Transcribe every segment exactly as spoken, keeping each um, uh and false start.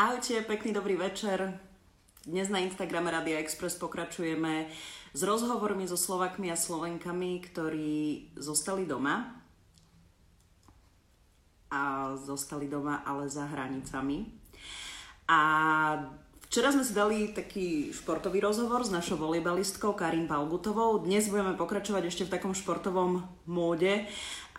Ahojte, pekný dobrý večer. Dnes na Instagrame Radio Express pokračujeme s rozhovormi so Slovakmi a Slovenkami, ktorí zostali doma. A zostali doma, ale za hranicami. A včera sme si dali taký športový rozhovor s našou volejbalistkou Karin Palgutovou. Dnes budeme pokračovať ešte v takom športovom móde.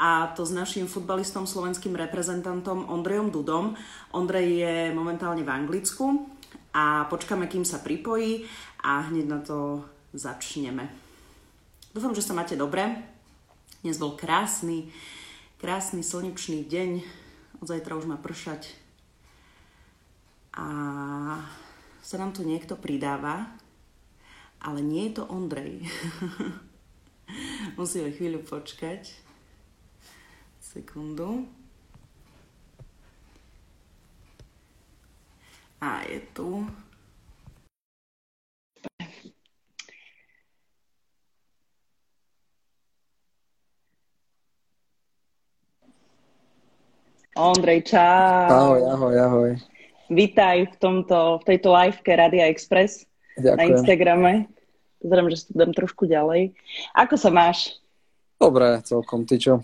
A to s naším futbalistom, slovenským reprezentantom Ondrejom Dudom. Ondrej je momentálne v Anglicku a počkáme, kým sa pripojí a hneď na to začneme. Dúfam, že sa máte dobre. Dnes bol krásny, krásny slnečný deň. Od zajtra už má pršať. A sa nám tu niekto pridáva, ale nie je to Ondrej. Musíme chvíľu počkať. Sekundu. A je tu. Ondrej, čau. Ahoj, ahoj, ahoj. Vítaj v tomto, v tejto liveke Radia Express. Ďakujem. Na Instagrame. Pozerám, že si to dám trošku ďalej. Ako sa máš? Dobre, celkom. Ty čo?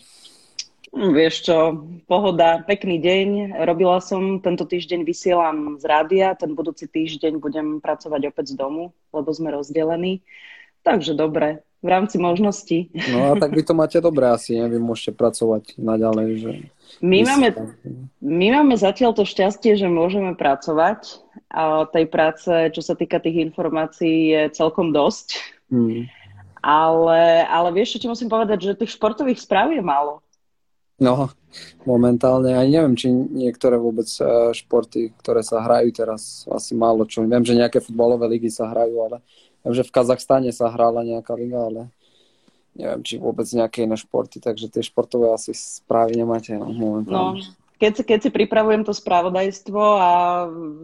Vieš čo, pohoda, pekný deň. Robila som, tento týždeň vysielam z rádia, ten budúci týždeň budem pracovať opäť z domu, lebo sme rozdelení. Takže dobre, v rámci možností. No a tak vy to máte dobre asi, ne? Vy môžete pracovať naďalej. Že... My, máme, my máme zatiaľ to šťastie, že môžeme pracovať a tej práce, čo sa týka tých informácií, je celkom dosť. Mm. Ale, ale vieš čo, ti musím povedať, že tých športových správ je málo. No, momentálne ani neviem, či niektoré vôbec športy, ktoré sa hrajú teraz, asi málo čo. Viem, že nejaké futbalové ligy sa hrajú, ale viem, že v Kazachstane sa hrála nejaká liga, ale neviem, či vôbec nejaké iné športy, takže tie športové asi správy nemáte. No, momentálne. No, keď, keď si pripravujem to spravodajstvo a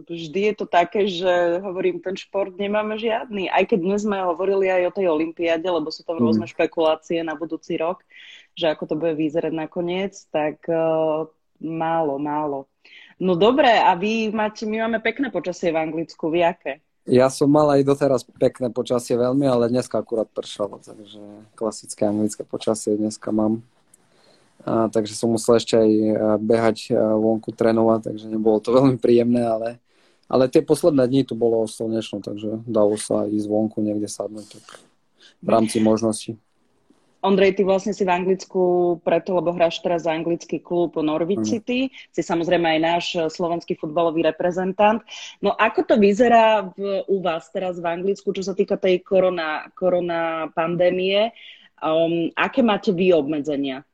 vždy je to také, že hovorím, ten šport nemáme žiadny. Aj keď dnes sme hovorili aj o tej olympiáde, lebo sú tam rôzne mm. špekulácie na budúci rok, že ako to bude vyzerať nakoniec, tak uh, málo, málo. No dobre, a vy máte, my máme pekné počasie v Anglicku, vy aké? Ja som mal aj doteraz pekné počasie veľmi, ale dneska akurát pršalo, takže klasické anglické počasie dneska mám. A, takže som musel ešte aj behať vonku, trénovať, takže nebolo to veľmi príjemné, ale, ale tie posledné dni tu bolo slnečno, takže dalo sa ísť vonku, niekde sadnúť, tak v rámci možností. Ondrej, ty vlastne si v Anglicku preto, lebo hráš teraz za anglický klub Norwich City. Si samozrejme aj náš slovenský futbalový reprezentant. No ako to vyzerá v, u vás teraz v Anglicku, čo sa týka tej korona, korona pandémie? Um, aké máte vy obmedzenia?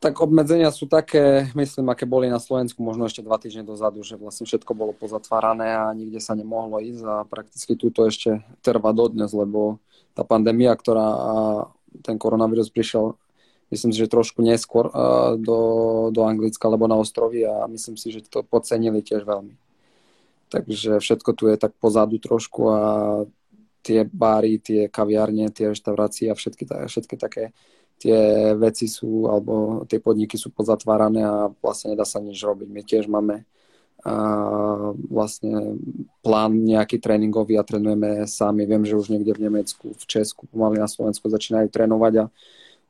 Tak obmedzenia sú také, myslím, aké boli na Slovensku možno ešte dva týždne dozadu, že vlastne všetko bolo pozatvárané a nikde sa nemohlo ísť a prakticky túto ešte trvá dodnes, lebo tá pandémia, ktorá... ten koronavírus prišiel, myslím si, že trošku neskôr do, do Anglicka, alebo na ostrovy a myslím si, že to podcenili tiež veľmi. Takže všetko tu je tak pozadu trošku a tie bary, tie kaviárne, tie reštaurácie a všetky, všetky také tie veci sú, alebo tie podniky sú pozatvárané a vlastne nedá sa nič robiť. My tiež máme a vlastne plán nejaký tréningový a trénujeme sami. Viem, že už niekde v Nemecku, v Česku, pomaly na Slovensku začínajú trénovať a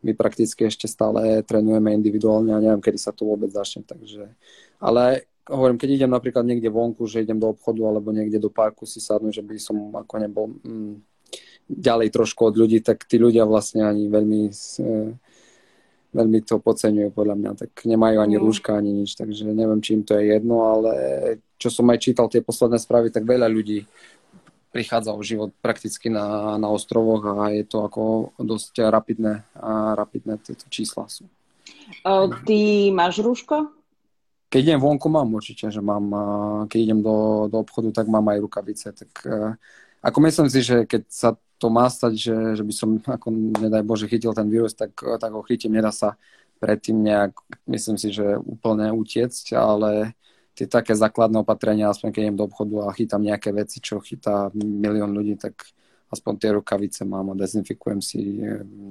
my prakticky ešte stále trénujeme individuálne a neviem, kedy sa to vôbec začne. Takže... Ale hovorím, keď idem napríklad niekde vonku, že idem do obchodu alebo niekde do parku si sadnúť, že by som ako nebol mm, ďalej trošku od ľudí, tak tí ľudia vlastne ani veľmi... veľmi to podceňujú podľa mňa, tak nemajú ani mm. rúška, ani nič, takže neviem, čím to je jedno, ale čo som aj čítal tie posledné správy, tak veľa ľudí prichádza o život prakticky na, na ostrovoch a je to ako dosť rapidné, a rapidné tieto čísla sú. O, ty máš rúško? Keď idem vonku, mám určite, že mám, keď idem do, do obchodu, tak mám aj rukavice, tak ako myslím si, že keď sa to má stať, že, že by som, ako nedaj Bože, chytil ten vírus, tak, tak ho chytím. Nedá sa predtým nejak, myslím si, že úplne utiecť, ale tie také základné opatrenia, aspoň keď idem do obchodu a chytám nejaké veci, čo chytá milión ľudí, tak aspoň tie rukavice mám a dezinfikujem si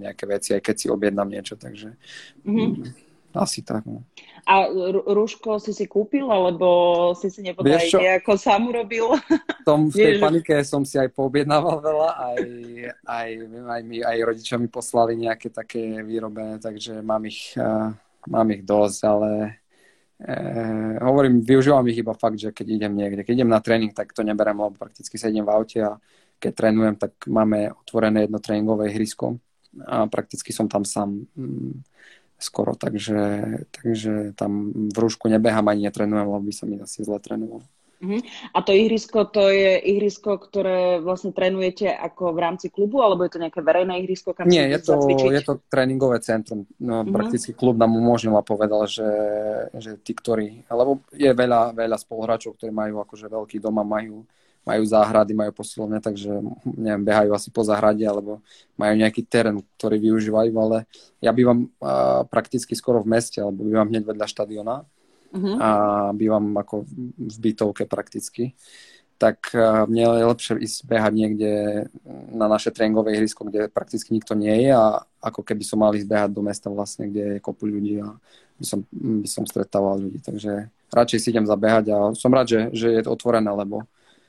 nejaké veci, aj keď si objednám niečo, takže... Mm-hmm. Asi tak. No. A rúško si si kúpil, alebo si si nepodal ide, ako sám urobil? V, tom, v tej Ježiš. panike som si aj poobjednával veľa, aj, aj, aj, my, aj rodičia mi poslali nejaké také výrobené, takže mám ich, uh, mám ich dosť, ale uh, hovorím, využívam ich iba fakt, že keď idem niekde, keď idem na tréning, tak to neberem, lebo prakticky sedím v aute a keď trénujem, tak máme otvorené jedno tréningové ihrisko a prakticky som tam sám skoro, takže, takže tam v rúšku nebehám ani netrenujem, lebo by som mi asi zle trénoval. Uh-huh. A to ihrisko, to je ihrisko, ktoré vlastne trénujete ako v rámci klubu, alebo je to nejaké verejné ihrisko? Kam Nie, je to, je to tréningové centrum. No, uh-huh. Prakticky klub nám umožnil a povedal, že, že tí, ktorí, lebo je veľa, veľa spoluhráčov, ktorí majú akože veľký doma, majú majú záhrady, majú posilovne, takže neviem, behajú asi po záhrade, alebo majú nejaký terén, ktorý využívajú, ale ja bývam uh, prakticky skoro v meste, alebo bývam hneď vedľa štadiona uh-huh. a bývam ako v bytovke prakticky. Tak uh, mne je lepšie ísť behať niekde na naše tréningové ihrisko, kde prakticky nikto nie je a ako keby som mal ísť behať do mesta vlastne, kde je kopu ľudí a by som, by som stretával ľudí, takže radšej si idem zabehať a som rád, že, že je to otvorené, lebo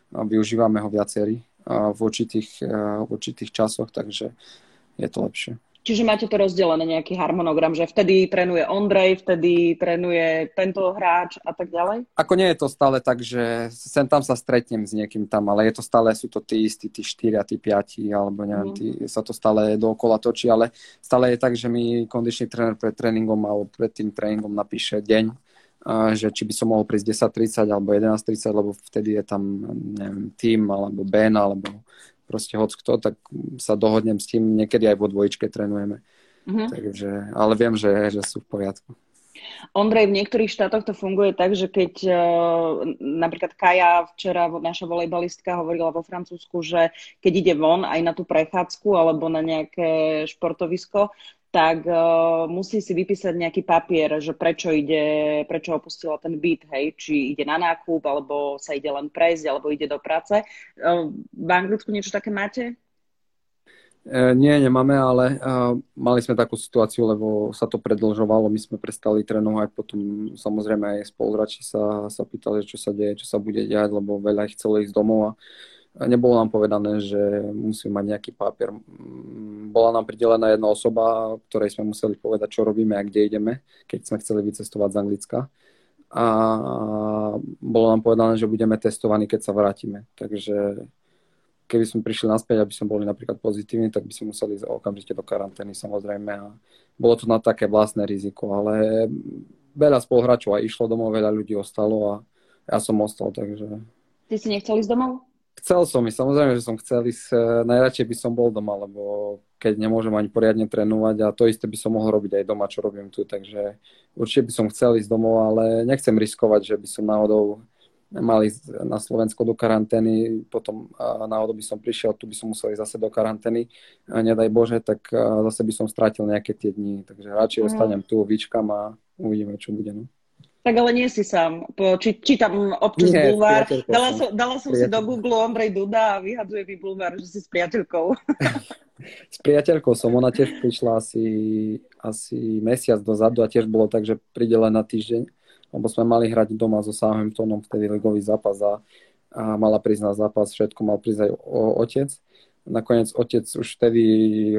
využívame ho viacerí v určitých, v určitých časoch, takže je to lepšie. Čiže máte to rozdelené nejaký harmonogram, že vtedy trénuje Ondrej, vtedy trénuje tento hráč a tak ďalej? Ako nie je to stále tak, že sem tam sa stretnem s niekým tam, ale je to stále, sú to tí istí, tí štyria, tí piati, alebo neviem, mm. tí, sa to stále dookola točí, ale stále je tak, že mi kondičný tréner pred tréningom alebo pred tým tréningom napíše deň, že či by som mohol prísť desať tridsať alebo jedenásť tridsať, lebo vtedy je tam neviem, tým alebo Ben alebo proste hoc kto, tak sa dohodnem s tým, niekedy aj vo dvojičke trénujeme. Mhm. Takže, ale viem, že, že sú v poriadku. Ondrej, v niektorých štátoch to funguje tak, že keď napríklad Kaja, včera naša volejbalistka hovorila vo Francúzsku, že keď ide von aj na tú prechádzku alebo na nejaké športovisko, tak uh, musí si vypísať nejaký papier, že prečo ide, prečo opustila ten byt, hej, či ide na nákup, alebo sa ide len prejsť, alebo ide do práce. Uh, v Anglicku niečo také máte? E, nie, nemáme, ale uh, mali sme takú situáciu, lebo sa to predĺžovalo, my sme prestali trénovať, potom samozrejme aj spoluhráči sa, sa pýtali, čo sa deje, čo sa bude diať, lebo veľa ich chcelo ísť domov a nebolo nám povedané, že musíme mať nejaký papier. Bola nám pridelená jedna osoba, ktorej sme museli povedať, čo robíme a kde ideme, keď sme chceli vycestovať z Anglicka. A bolo nám povedané, že budeme testovaní, keď sa vrátime. Takže keby sme prišli naspäť, aby sme boli napríklad pozitívni, tak by sme museli ísť okamžite do karantény, samozrejme. A bolo to na také vlastné riziko, ale veľa spoluhráčov aj išlo domov, veľa ľudí ostalo a ja som ostal, takže... Ty si nechcel ísť domov? Chcel som ísť, samozrejme, že som chcel ísť, najradšej by som bol doma, lebo keď nemôžem ani poriadne trénovať a to isté by som mohol robiť aj doma, čo robím tu, takže určite by som chcel ísť domov, ale nechcem riskovať, že by som náhodou mal ísť na Slovensko do karantény, potom náhodou by som prišiel, tu by som musel ísť zase do karantény, nedaj Bože, tak zase by som strátil nejaké tie dni, takže radšej ostanem tu, vyčkam a uvidíme, čo bude, no. Tak ale nie si sám. Či, čítam občas nie, bulvár. Dala som, dala som si do Google Ondrej Duda a vyhadzuje mi bulvár, že si s priateľkou. S priateľkou som. Ona tiež prišla asi, asi mesiac dozadu a tiež bolo tak, že príde len na týždeň, lebo sme mali hrať doma so Southamptonom, vtedy ligový zápas a, a mala prísť na zápas, všetko mal prísť aj o, otec. Nakoniec otec už vtedy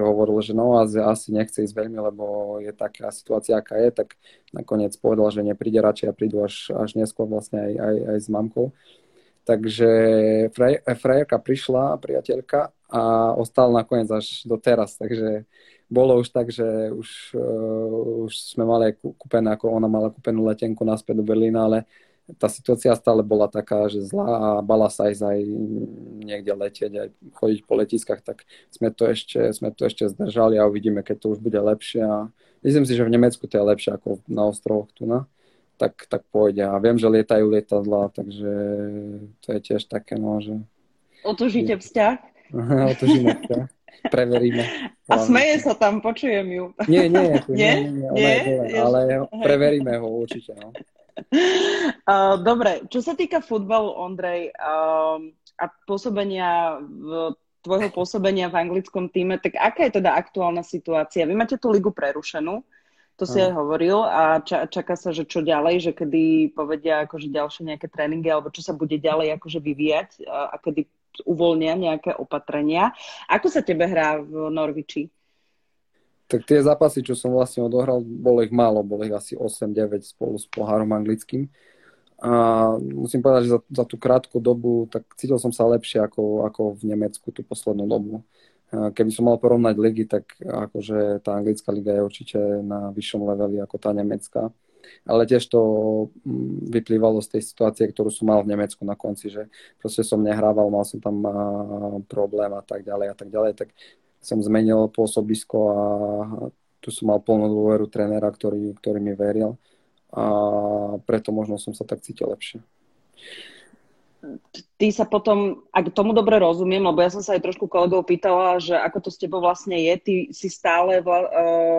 hovoril, že no asi nechce ísť veľmi, lebo je taká situácia, aká je, tak nakoniec povedal, že nepríde radšej a prídu až, až neskôr vlastne aj, aj, aj s mamkou. Takže fraj, frajerka prišla, priateľka a ostal nakoniec až doteraz, takže bolo už tak, že už, uh, už sme mali kúpené, ako ona mala kúpenú letenku naspäť do Berlína, ale tá situácia stále bola taká, že zlá a bala sa ísť aj niekde letieť, aj chodiť po letiskách, tak sme to ešte, sme to ešte zdržali a uvidíme, keď to už bude lepšie. A myslím si, že v Nemecku to je lepšie ako na ostrovoch tu, na, tak, tak pôjde. A viem, že lietajú lietadlá, takže to je tiež také, no, že... Otužíte vzťah? Otužíme vzťah. Preveríme. A smeje sa tam, počujem ju. Nie, nie, tu, nie, nie, nie, nie, nie, nie, nie, ale preveríme ho určite, no. Dobre, čo sa týka futbalu, Ondrej, a pôsobenia, tvojho pôsobenia v anglickom týme, tak aká je teda aktuálna situácia? Vy máte tú ligu prerušenú, To si aj hovoril a ča, čaká sa, že čo ďalej, že kedy povedia akože ďalšie nejaké tréningy alebo čo sa bude ďalej akože vyvíjať a kedy uvoľnia nejaké opatrenia. Ako sa tebe hrá v Norwichi? Tak tie zápasy, čo som vlastne odohral, bolo ich málo, bolo ich asi osem deväť spolu s pohárom anglickým. A musím povedať, že za, za tú krátku dobu tak cítil som sa lepšie ako, ako v Nemecku tú poslednú dobu. Keby som mal porovnať ligy, tak akože tá anglická liga je určite na vyššom leveli ako tá nemecká. Ale tiež to vyplývalo z tej situácie, ktorú som mal v Nemecku na konci, že proste som nehrával, mal som tam problém a tak ďalej a tak ďalej. Tak som zmenil pôsobisko a tu som mal plnú dôveru trénera, ktorý, ktorý mi veril. A preto možno som sa tak cítil lepšie. Ty sa potom, ak tomu dobre rozumiem, lebo ja som sa aj trošku kolegov pýtala, že ako to s tebou vlastne je, ty si stále vla, uh,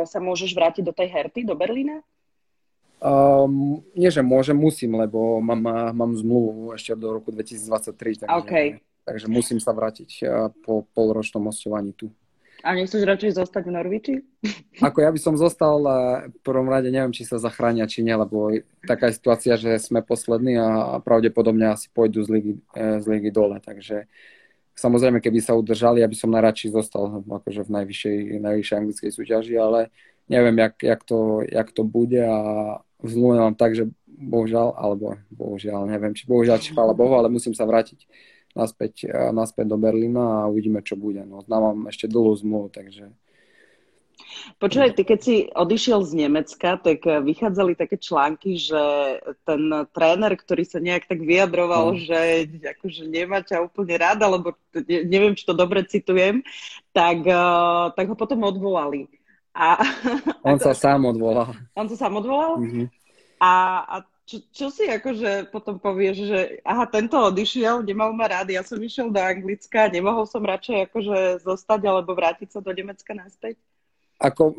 sa môžeš vrátiť do tej Herty, do Berlína? Um, nie, že môžem, musím, lebo mám, mám zmluvu ešte do roku dvetisícdvadsaťtri, takže, okay. takže musím sa vrátiť po polročnom hosťovaní tu. A nechceš radšej zostať v Norwichi? Ako ja by som zostal, v prvom rade neviem, či sa zachránia, či nie, lebo taká je situácia, že sme poslední a pravdepodobne asi pôjdu z ligy, z ligy dole. Takže samozrejme, keby sa udržali, ja by som najradšej zostal akože v najvyššej, najvyššej anglickej súťaži, ale neviem, jak, jak, to, jak to bude a vzľúme mám tak, že bohužiaľ, alebo bohužiaľ, neviem, či bohužiaľ, či chvála Bohu, ale musím sa vrátiť Naspäť, naspäť do Berlína a uvidíme, čo bude. No, mám ešte dlhú zmluvu, takže... Počúvaj, ty keď si odišiel z Nemecka, tak vychádzali také články, že ten tréner, ktorý sa nejak tak vyjadroval, mm. že akože nemá ťa úplne rád, alebo neviem, či to dobre citujem, tak, tak ho potom odvolali. A... On sa sám odvolal. On sa sám odvolal? Mm-hmm. A... a... Čo, čo si akože potom povieš, že aha, tento odišiel, nemal ma rád, ja som išiel do Anglicka, nemohol som radšej akože zostať alebo vrátiť sa do Nemecka naspäť? Ako,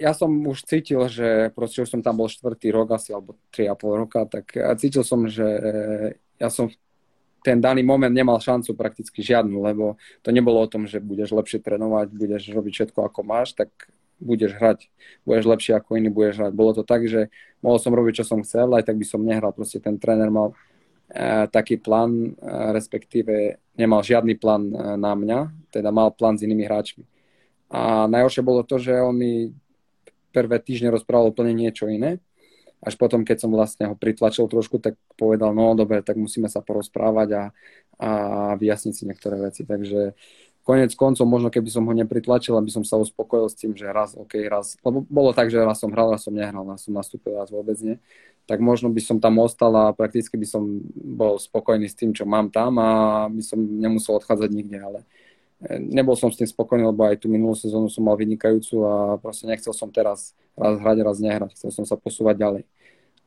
ja som už cítil, že proste už som tam bol štvrtý rok asi, alebo tri a pol roka, tak cítil som, že ja som ten daný moment nemal šancu prakticky žiadnu, lebo to nebolo o tom, že budeš lepšie trénovať, budeš robiť všetko ako máš, tak budeš hrať, budeš lepšie ako iný, budeš hrať. Bolo to tak, že mohol som robiť, čo som chcel, aj tak by som nehral. Proste ten tréner mal e, taký plán, e, respektíve nemal žiadny plán e, na mňa, teda mal plán s inými hráčmi. A najhoršie bolo to, že on mi prvé týždne rozprával úplne niečo iné. Až potom, keď som vlastne ho pritlačil trošku, tak povedal, no dobre, tak musíme sa porozprávať a, a vyjasniť si niektoré veci. Takže koniec koncov, možno keby som ho nepritlačil, aby som sa uspokojil s tým, že raz, ok, raz, lebo bolo tak, že raz som hral, raz som nehral, raz som nastúpil, raz vôbec nie, tak možno by som tam ostal a prakticky by som bol spokojný s tým, čo mám tam a by som nemusel odchádzať nikde, ale nebol som s tým spokojný, lebo aj tú minulú sezónu som mal vynikajúcu a proste nechcel som teraz raz hrať, raz nehrať, chcel som sa posúvať ďalej.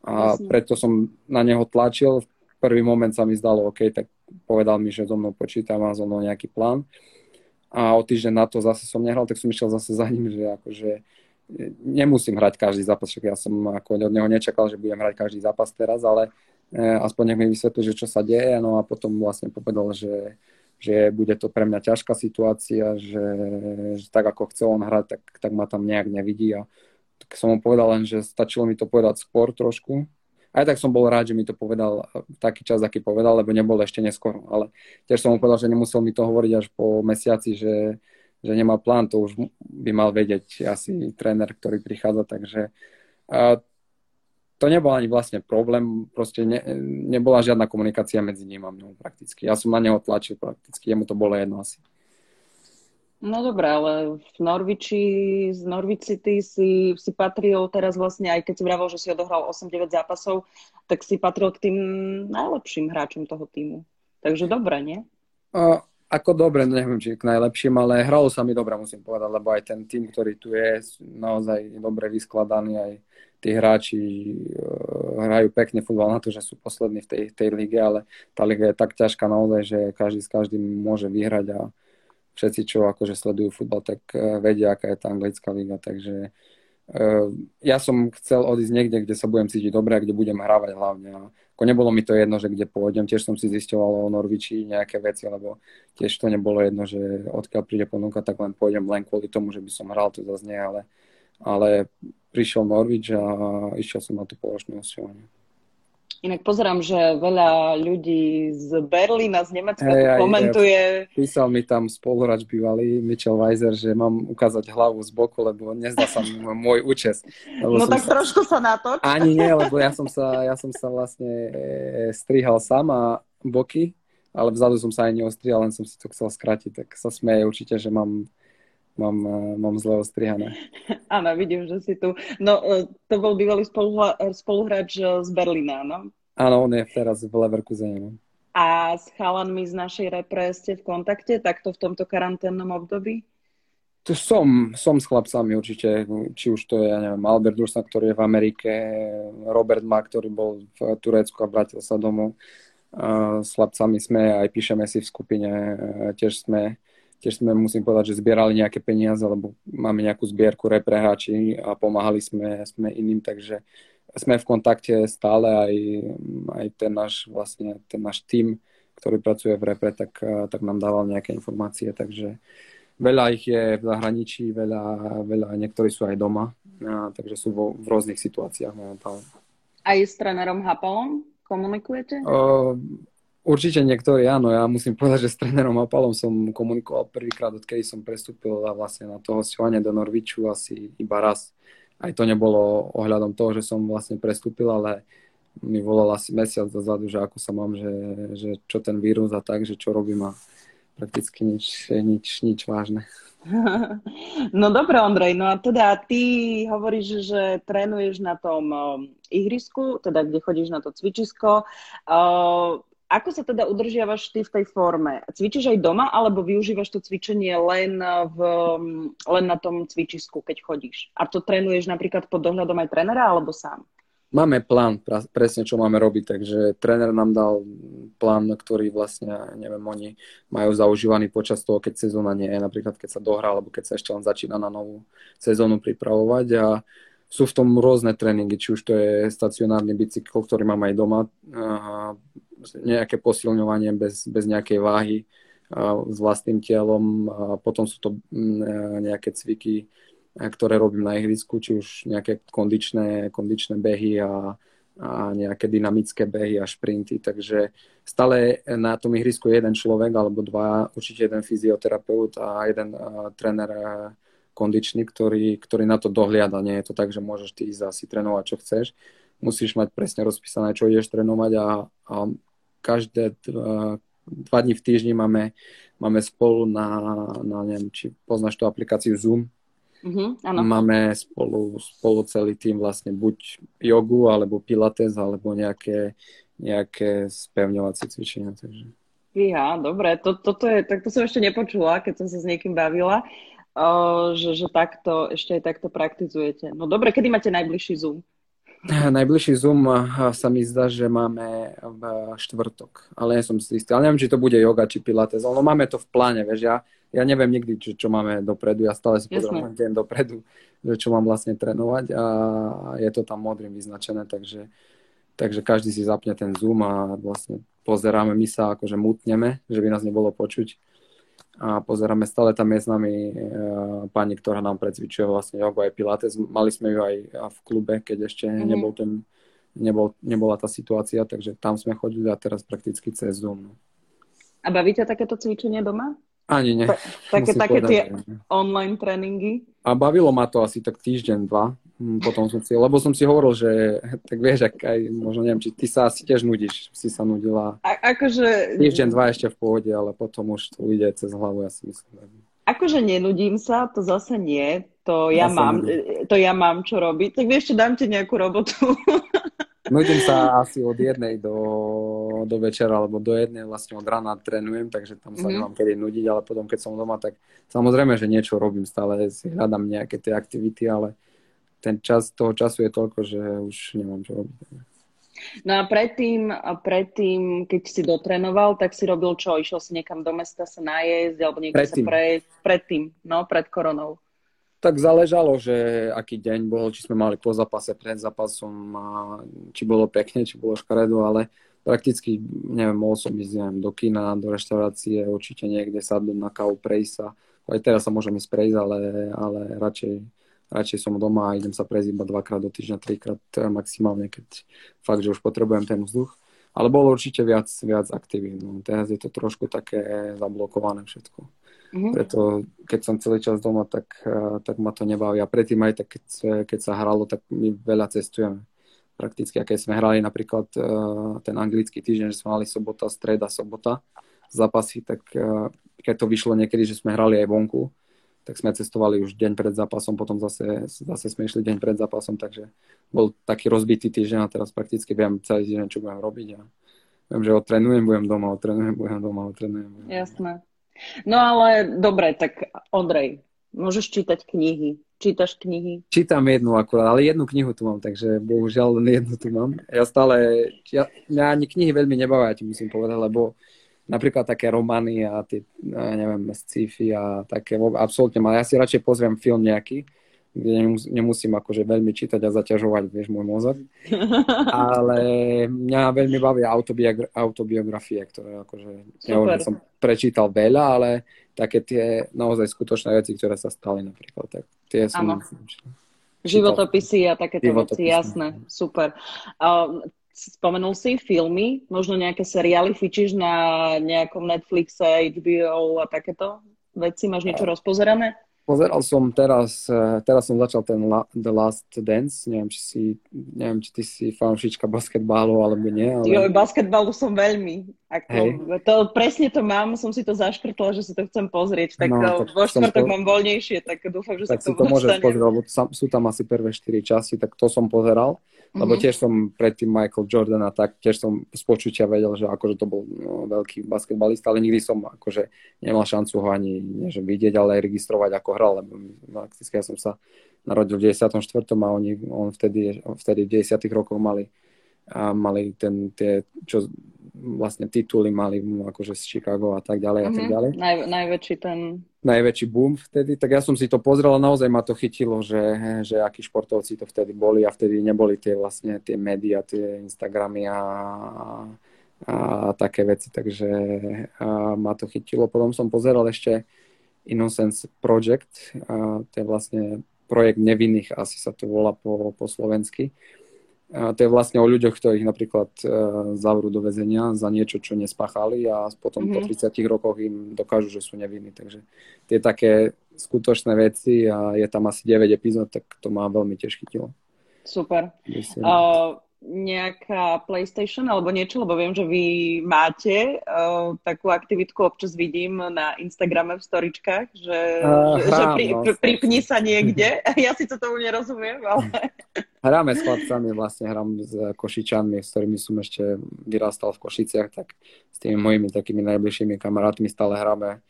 A Jasne. Preto som na neho tlačil, prvý moment sa mi zdalo, ok, tak povedal mi, že so mnou počíta, má so mnou nejaký plán. A o týždeň na to zase som nehral, tak som išiel zase za ním, že akože nemusím hrať každý zápas, však ja som ako od neho nečakal, že budem hrať každý zápas teraz, ale aspoň nech mi vysvetlí, že čo sa deje, no a potom vlastne povedal, že, že bude to pre mňa ťažká situácia, že, že tak ako chcel on hrať, tak, tak ma tam nejak nevidí a tak som mu povedal len, že stačilo mi to povedať skôr trošku. Aj tak som bol rád, že mi to povedal taký čas, aký povedal, lebo nebol ešte neskoro. Ale tiež som mu povedal, že nemusel mi to hovoriť až po mesiaci, že, že nemá plán. To už by mal vedieť asi tréner, ktorý prichádza. Takže a to nebol ani vlastne problém. Proste ne, nebola žiadna komunikácia medzi ním a mnou prakticky. Ja som na neho tlačil prakticky. Jemu to bolo jedno asi. No dobré, ale v Norwichi, z Norwich City si, si patril teraz vlastne, aj keď si vravel, že si odohral osem deväť zápasov, tak si patril k tým najlepším hráčom toho týmu. Takže dobre, nie? A, ako dobre, neviem, či k najlepším, ale hralo sa mi dobre, musím povedať, lebo aj ten tým, ktorý tu je, naozaj dobre vyskladaný, aj tí hráči hrajú pekne futbal na to, že sú poslední v tej, tej lige, ale tá liga je tak ťažká naozaj, že každý s každým môže vyhrať a všetci, čo akože sledujú futbal, tak vedia, aká je tá anglická liga. Takže ja som chcel odísť niekde, kde sa budem cítiť dobre a kde budem hrávať hlavne. A ako nebolo mi to jedno, že kde pôjdem. Tiež som si zisťoval o Norwichi nejaké veci, lebo tiež to nebolo jedno, že odkiaľ príde ponuka, tak len pôjdem len kvôli tomu, že by som hral, to zase nie, ale ale prišiel Norwich a išiel som na to položné hostovanie. Inak pozerám, že veľa ľudí z Berlína, z Nemecka hey, komentuje. Aj, písal mi tam spoluhráč bývalý Michael Weiser, že mám ukázať hlavu z boku, lebo nezdá sa mi môj účes. No tak sa... trošku sa natoč. Ani nie, lebo ja som sa, ja som sa vlastne strihal sám a boky, ale vzadu som sa aj neostrihal, len som si to chcel skrátiť, tak sa smeje určite, že mám Mám, mám zle ostrihané. Áno, vidím, že si tu. No, to bol bývalý spoluhra- spoluhráč z Berlína, no? Áno, on je teraz v Leverkusene. No. A s chalanmi z našej repre ste v kontakte takto v tomto karanténnom období? To som, som s chlapcami určite. Či už to je, ja neviem, Albert Dursa, ktorý je v Amerike, Robert Ma, ktorý bol v Turecku a vrátil sa domov. S chlapcami sme, aj píšeme si v skupine, tiež sme Tiež sme, musím povedať, že zbierali nejaké peniaze, lebo máme nejakú zbierku repre hráči a pomáhali sme, sme iným, takže sme v kontakte stále aj, aj ten náš vlastne, ten náš tím, ktorý pracuje v repre, tak, tak nám dával nejaké informácie, takže veľa ich je v zahraničí, veľa, veľa niektorí sú aj doma, a, takže sú vo, v rôznych situáciách momentálne. Aj s trénerom Hapalom komunikujete? Uh, Určite niektorí, áno, ja musím povedať, že s trénerom Hapalom som komunikoval prvýkrát, odkedy som prestúpil a vlastne na to hostovanie do Norwichu asi iba raz. Aj to nebolo ohľadom toho, že som vlastne prestúpil, ale mi volal asi mesiac dozadu, že ako sa mám, že, že čo ten vírus a tak, že čo robím a prakticky nič, nič, nič vážne. No dobre, Ondrej, no a teda ty hovoríš, že trénuješ na tom ihrisku, teda kde chodíš na to cvičisko. Ako sa teda udržiavaš ty v tej forme? Cvičíš aj doma, alebo využívaš to cvičenie len, v, len na tom cvičisku, keď chodíš? A to trénuješ napríklad pod dohľadom aj trénera, alebo sám? Máme plán, presne čo máme robiť, takže tréner nám dal plán, ktorý vlastne, neviem, oni majú zaužívaný počas toho, keď sezóna nie je, napríklad keď sa dohrá, alebo keď sa ešte len začína na novú sezónu pripravovať a sú v tom rôzne tréningy, či už to je stacionárny bicykel, ktorý mám aj doma, nejaké posilňovanie bez, bez nejakej váhy s vlastným telom, potom sú to nejaké cviky, ktoré robím na ihrisku, či už nejaké kondičné, kondičné behy a, a nejaké dynamické behy a šprinty, takže stále na tom ihrisku je jeden človek alebo dva, určite jeden fyzioterapeut a jeden tréner kondičný, ktorý, ktorý na to dohliada. Nie je to tak, že môžeš ty ísť asi trénovať, čo chceš. Musíš mať presne rozpísané, čo ideš trénovať a, a každé dva, dva dni v týždni máme, máme spolu na, na, neviem, či poznáš tú aplikáciu Zoom. Mm-hmm, áno. Máme spolu, spolu celý tým vlastne buď jogu, alebo pilates, alebo nejaké, nejaké spevňovacie cvičenia. Takže. Ja, dobre. To, toto je, tak to som ešte nepočula, keď som sa s niekým bavila. Že, že takto, ešte aj takto praktizujete. No dobre, kedy máte najbližší Zoom? Najbližší Zoom sa mi zdá, že máme v štvrtok, ale nie som si istý. Ale neviem, či to bude yoga, či pilates, ale máme to v pláne, vieš, ja, ja neviem nikdy, čo, čo máme dopredu, ja stále si pozerám deň dopredu, čo mám vlastne trénovať a je to tam modrým vyznačené, takže, takže každý si zapne ten Zoom a vlastne pozeráme, my sa akože mutneme, že by nás nebolo počuť. A pozeráme, stále tam je s nami e, pani, ktorá nám precvičuje vlastne jogu aj pilates. Mali sme ju aj v klube, keď ešte mm-hmm. nebol ten, nebol, nebola tá situácia, takže tam sme chodili a teraz prakticky cez Zoom. A bavíte takéto cvičenie doma? Ani nie. Ta, také také povedať, tie ne. Online tréningy? A bavilo ma to asi tak týždeň, dva. Potom som si, lebo som si hovoril, že tak vieš, ak aj, možno neviem, či ty sa asi tiež nudíš, si sa nudila. A, akože... Týždeň, dva ešte v pohode, ale potom už to ide cez hlavu, ja si myslím. Akože nenudím sa, to zase nie, to ja, ja mám, to ja mám čo robiť, tak vieš, dám ti nejakú robotu. Nudím sa asi od jednej do, do večera, alebo do jednej vlastne od rána trénujem, takže tam sa mm-hmm. nemám kedy nudiť, ale potom keď som doma, tak samozrejme, že niečo robím stále, si hľadám nejaké tie aktivity, ale ten čas, toho času je toľko, že už nemám čo robiť. No a predtým, a predtým, keď si dotrenoval, tak si robil čo? Išiel si niekam do mesta sa najesť, alebo niekde sa prejsť? Predtým, no, pred koronou. Tak záležalo, že aký deň bol, či sme mali po zápase, pred zápasom, a či bolo pekne, či bolo škaredo, ale prakticky, neviem, mohol som ísť, neviem, do kina, do reštaurácie, určite niekde sadnúť na kávu, prejsť sa. Aj teraz sa môžem ísť prejsť, ale, ale radšej radšej som doma a idem sa prejsť iba dvakrát do týždňa, trikrát maximálne, keď fakt, že už potrebujem ten vzduch. Ale bolo určite viac, viac aktivít. No, teraz je to trošku také zablokované všetko. Mm-hmm. Preto keď som celý čas doma, tak, tak ma to nebaví. A predtým aj tak, keď, keď sa hralo, tak my veľa cestujeme. Prakticky, keď sme hrali napríklad ten anglický týždeň, že sme mali sobota, streda, sobota zápasy, tak keď to vyšlo niekedy, že sme hrali aj vonku, tak sme cestovali už deň pred zápasom, potom zase, zase sme išli deň pred zápasom, takže bol taký rozbitý týždeň a teraz prakticky viem celý týždeň, čo budem robiť. A viem, že odtrenujem, budem doma, odtrenujem, budem doma, odtrenujem. Budem. Jasné. No ale dobre, tak Ondrej, môžeš čítať knihy. Čítaš knihy? Čítam jednu akurát, ale jednu knihu tu mám, takže bohužiaľ len jednu tu mám. Ja stále, ja, mňa ani knihy veľmi nebavia, ti musím povedať, lebo napríklad také romány a tie, neviem, sci-fi a také, absolútne, ale ja si radšej pozriem film nejaký, kde nemus- nemusím akože veľmi čítať a zaťažovať, vieš, môj mozog. Ale mňa veľmi bavia autobiogra- autobiografie, ktoré akože, neviem, som prečítal veľa, ale také tie naozaj skutočné veci, ktoré sa stali napríklad, tak tie sú... Áno, životopisy a takéto veci, jasné, super. Uh, Spomenul si filmy, možno nejaké seriály, fičíš na nejakom Netflixe, há bé ó a takéto veci? Máš niečo rozpozerané? Pozeral som teraz, teraz som začal ten La, The Last Dance, neviem, či si, neviem, či ty si fanúšička basketbalu alebo nie. Ale... Jo, basketbalu som veľmi. Ako, to, presne to mám, som si to zaškrtla, že si to chcem pozrieť, tak, no, tak vo štvrtok to... mám voľnejšie, tak dúfam, že tak sa to dostane. Tak si to môžeš pozrieť, lebo sú tam asi prvé štyri časti, tak to som pozeral. Lebo tiež som predtým Michael Jordan a tak, tiež som z počutia vedel, že akože to bol no, veľký basketbalista, ale nikdy som akože nemal šancu ho ani nie, že vidieť, ale aj registrovať, ako hral, lebo prakticky ja som sa narodil v deväťdesiatom štvrtom a oni on vtedy, vtedy v desiatych rokoch mali, a mali ten, tie, čo vlastne tituly mali no, akože z Chicago a tak ďalej a tak ďalej. Naj, najväčší ten... najväčší boom vtedy, tak ja som si to pozrel a naozaj ma to chytilo, že, že akí športovci to vtedy boli a vtedy neboli tie vlastne tie médiá, tie Instagramy a, a také veci, takže a ma to chytilo. Potom som pozeral ešte Innocence Project, a to je vlastne projekt nevinných, asi sa to volá po, po slovensky. A to je vlastne o ľuďoch, ktorých napríklad e, zavrú do väzenia za niečo, čo nespáchali a potom mm. po tridsiatich rokoch im dokážu, že sú nevinní. Takže tie také skutočné veci a je tam asi deväť epizód, tak to ma veľmi tiež chytilo. Super. Uh, nejaká PlayStation alebo niečo, lebo viem, že vy máte uh, takú aktivitku, občas vidím na Instagrame v storičkách, že, uh, že, že pri, vlastne. pripni sa niekde. Ja síce tomu nerozumiem, ale... Hráme s chlapcami, vlastne hrám s Košičanmi, s ktorými som ešte vyrastal v Košiciach, tak s tými mojimi takými najbližšími kamarátmi stále hráme.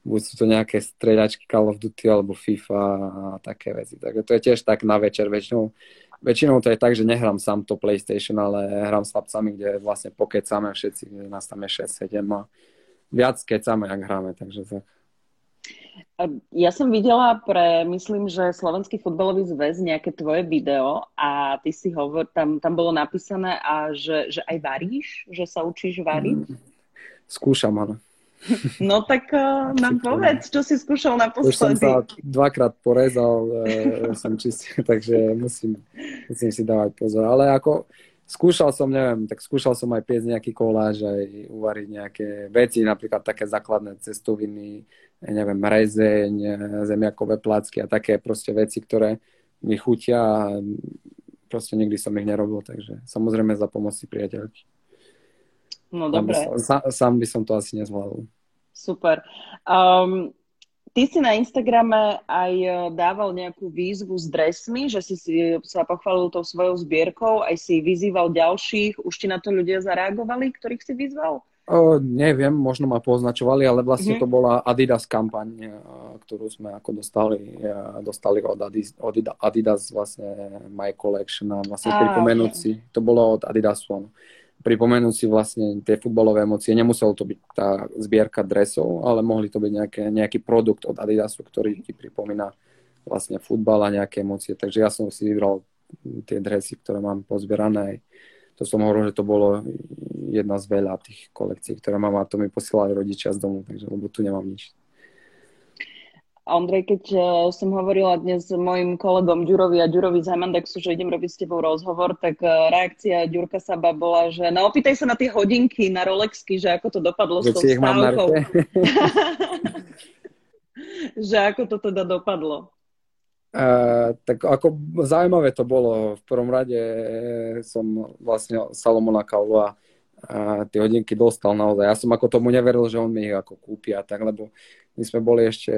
Buď sú to nejaké streľačky Call of Duty alebo FIFA a také veci. Takže to je tiež tak na večer. Väčšinou, väčšinou to je tak, že nehrám sám to PlayStation, ale hrám s chlapcami, kde vlastne pokecáme všetci, kde nás tam je šesť sedem a viac kecáme, ak hráme, takže tak. Ja som videla pre, myslím, že Slovenský futbalový zväz nejaké tvoje video a ty si hovor, tam, tam bolo napísané, a že, že aj varíš? Že sa učíš variť? Mm, skúšam, áno. No tak uh, nám povedz, čo si skúšal naposledy. Už som sa dvakrát porezal, e, som čistý, takže musím, musím si dávať pozor. Ale ako... Skúšal som, neviem, tak skúšal som aj piec nejaký koláž, aj uvariť nejaké veci, napríklad také základné cestoviny, neviem, rezeň, zemiakové placky a také proste veci, ktoré mi chutia a proste nikdy som ich nerobil, takže samozrejme za pomoci priateľky. No dobre. Sám, sám by som to asi nezvládol. Super. Um... Ty si na Instagrame aj dával nejakú výzvu s dresmi, že si sa pochválil tou svojou zbierkou, aj si vyzýval ďalších. Už ti na to ľudia zareagovali, ktorých si vyzval? O, neviem, možno ma poznačovali, ale vlastne mm-hmm. to bola Adidas kampaň, ktorú sme ako dostali, dostali od Adidas, od Adidas vlastne My Collection a vlastne ah, pripomenúť si, okay. To bolo od Adidasu. Pripomenúť si vlastne tie futbalové emócie. Nemuselo to byť tá zbierka dresov, ale mohli to byť nejaké, nejaký produkt od Adidasu, ktorý ti pripomína vlastne futbal a nejaké emócie. Takže ja som si vybral tie dresy, ktoré mám pozbierané. To som hovoril, že to bolo jedna z veľa tých kolekcií, ktoré mám, a to mi posielali rodičia z domu, takže, lebo tu nemám nič. Ondrej, keď som hovorila dnes s mojim kolegom Ďurovi a Ďurovi z Hemandexu, že idem robiť s tebou rozhovor, tak reakcia Ďurka Saba bola, že no opýtaj sa na tie hodinky, na Rolexky, že ako to dopadlo Veci s tou stávkou. Že ako to teda dopadlo. Uh, tak ako zaujímavé to bolo. V prvom rade som vlastne Salomona Kalou a a tie hodinky dostal naozaj. Ja som ako tomu neveril, že on mi ich ako kúpi a tak, lebo my sme boli ešte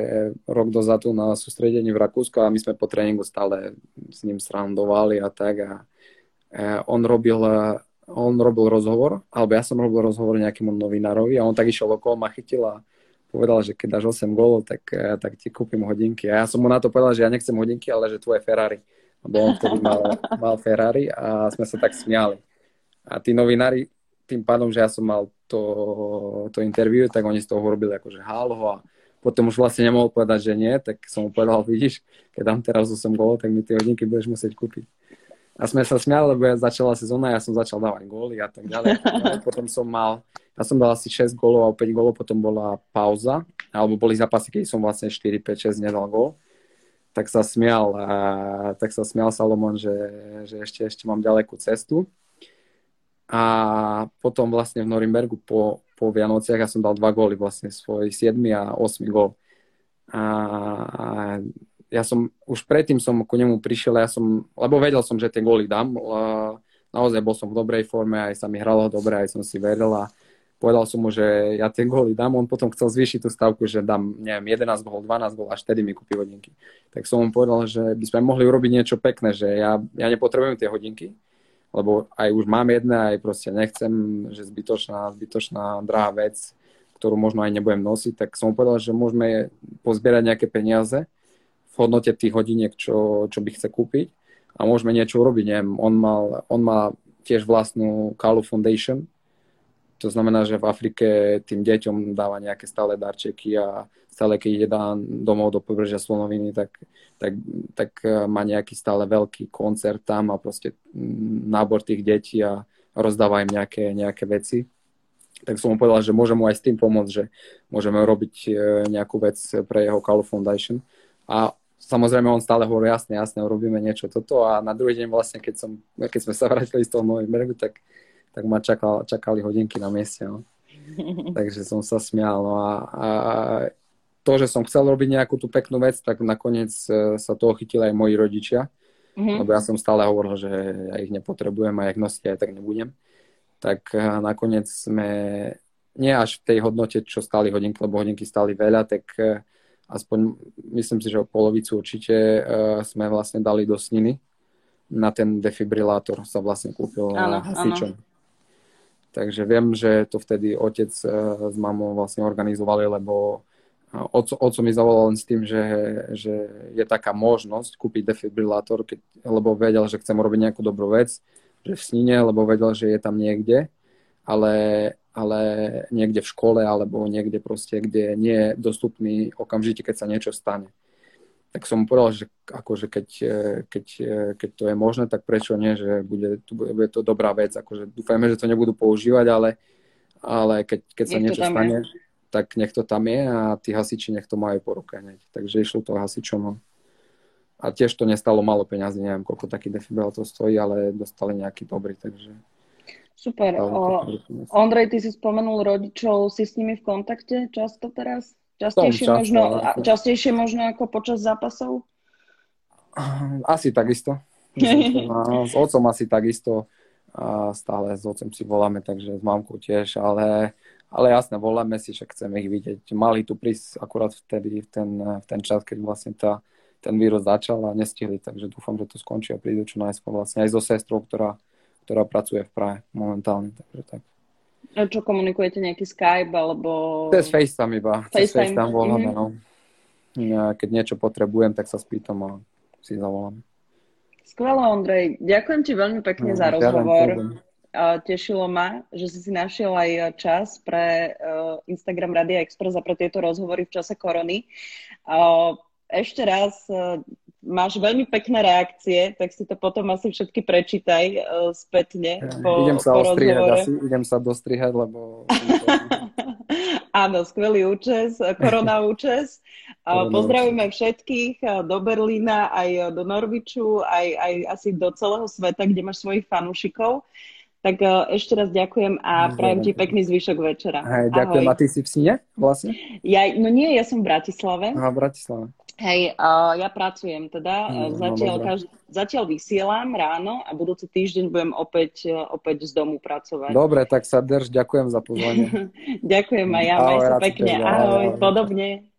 rok dozadu na sústredení v Rakúsku a my sme po tréningu stále s ním srandovali a tak a on robil, on robil rozhovor, alebo ja som robil rozhovor nejakému novinárovi a on tak išiel okolo, ma chytil a povedal, že keď dáš osem gólov, tak, tak ti kúpim hodinky. A ja som mu na to povedal, že ja nechcem hodinky, ale že tvoje Ferrari. Lebo on vtedy mal, mal Ferrari a sme sa tak smiali. A tí novinári tým pádom, že ja som mal to, to interview, tak oni z toho urobili akože halo a potom už vlastne nemohol povedať, že nie, tak som mu povedal, vidíš, keď dám teraz osem gólov, tak mi tie hodinky budeš musieť kúpiť. A sme sa smiali, lebo ja začala sezóna, ja som začal dávať góly a tak ďalej. Potom som mal, ja som dal asi šesť gólov a päť gólov, potom bola pauza, alebo boli zápasy, keď som vlastne štyri, päť, šesť nedal gól. Tak sa smial, a, tak sa smial Salomon, že, že ešte, ešte mám ďalekú cestu. A potom vlastne v Norimbergu po, po Vianociach ja som dal dva góly, vlastne svoj siedmy a ôsmy gól. A, a ja som, už predtým som ku nemu prišiel, ja som, lebo vedel som, že tie góly dám. Naozaj bol som v dobrej forme, aj sa mi hralo dobre, aj som si veril a povedal som mu, že ja tie góly dám. On potom chcel zvýšiť tú stavku, že dám, neviem, jedenásť gól, dvanásť gól, až tedy mi kúpi hodinky. Tak som mu povedal, že by sme mohli urobiť niečo pekné, že ja, ja nepotrebujem tie hodinky, lebo aj už mám jedné, aj proste nechcem, že zbytočná, zbytočná drahá vec, ktorú možno aj nebudem nosiť, tak som mu povedal, že môžeme pozbierať nejaké peniaze v hodnote tých hodiniek, čo, čo by chce kúpiť a môžeme niečo urobiť. Neviem, on mal, on mal tiež vlastnú Kalou Foundation, to znamená, že v Afrike tým deťom dáva nejaké stále darčeky a stále, keď ide domov do pobrežia Slonoviny, tak, tak, tak má nejaký stále veľký koncert tam a proste nábor tých detí a rozdáva im nejaké, nejaké veci. Tak som mu povedal, že môžem mu aj s tým pomôcť, že môžeme robiť nejakú vec pre jeho Kalou Foundation. A samozrejme on stále hovorí, jasne, jasne, urobíme niečo toto. A na druhý deň vlastne, keď, som, keď sme sa vrátili z toho Norimbergu, tak tak ma čakal, čakali hodinky na mieste. No. Takže som sa smial. No a, a to, že som chcel robiť nejakú tú peknú vec, tak nakoniec sa toho chytili aj moji rodičia. Mm-hmm. Lebo ja som stále hovoril, že ja ich nepotrebujem a ja ich nosiť aj tak nebudem. Tak nakoniec sme nie až v tej hodnote, čo stáli hodinky, lebo hodinky stáli veľa, tak aspoň myslím si, že o polovicu určite sme vlastne dali do Sniny. Na ten defibrilátor sa vlastne kúpil hasičom. Takže viem, že to vtedy otec s mamou vlastne organizovali, lebo oco, oco mi zavolal len s tým, že, že je taká možnosť kúpiť defibrilátor, keď, lebo vedel, že chcem robiť nejakú dobrú vec, že v Snine, lebo vedel, že je tam niekde, ale, ale niekde v škole, alebo niekde proste, kde nie je dostupný okamžite, keď sa niečo stane. Tak som mu povedal, že akože keď, keď, keď to je možné, tak prečo nie, že bude, bude to dobrá vec. Akože dúfajme, že to nebudú používať, ale, ale keď, keď sa niečo stane, je. Tak nech to tam je a tí hasiči nech to majú po ruke hneď. Takže išlo to hasičom. A tiež to nestalo málo peňazí, neviem, koľko taký defibrilátor stojí, ale dostali nejaký dobrý, takže... Super. O, Ondrej, ty si spomenul rodičov, si s nimi v kontakte často teraz? Častejšie, často, možno, častejšie možno ako počas zápasov? Asi takisto. S otcom asi takisto. Stále s otcom si voláme, takže s mamkou tiež, ale, ale jasne, voláme si, že chceme ich vidieť. Mali tu prísť akurát vtedy v ten, v ten čas, keď vlastne tá, ten vírus začal a nestihli, takže dúfam, že to skončí a prídu čo najskôr vlastne aj so sestrou, ktorá, ktorá pracuje v Prahe momentálne, takže tak. A čo komunikujete, nejaký Skype alebo... Cez FaceTime iba. FaceTime, FaceTime voláme, mm-hmm. No. Ja, keď niečo potrebujem, tak sa spýtam a si zavolám. Skvelé, Ondrej. Ďakujem ti veľmi pekne no, za rozhovor. Ďakujem. Tešilo ma, že si si našiel aj čas pre Instagram Radia Express a pre tieto rozhovory v čase korony. Ešte raz, máš veľmi pekné reakcie, tak si to potom asi všetky prečítaj spätne po, idem sa po rozhovore. Asi, idem sa dostrihať, lebo... Áno, skvelý účes, korona účes. Pozdravujeme všetkých do Berlína, aj do Norwichu, aj, aj asi do celého sveta, kde máš svojich fanúšikov. Tak ešte raz ďakujem a prajem ti pekný zvyšok večera. Hej, ďakujem. Ahoj. A ty si v Sine vlastne? Ja, no nie, ja som v Bratislave. Aha, v Bratislave. Hej, uh, ja pracujem teda. Mm, zatiaľ, no, každý, zatiaľ vysielam ráno a budúci týždeň budem opäť, opäť z domu pracovať. Dobre, tak sa drž. Ďakujem za pozvanie. Ďakujem aj ja. Ahoj, maj sa pekne. Ahoj, ahoj, podobne.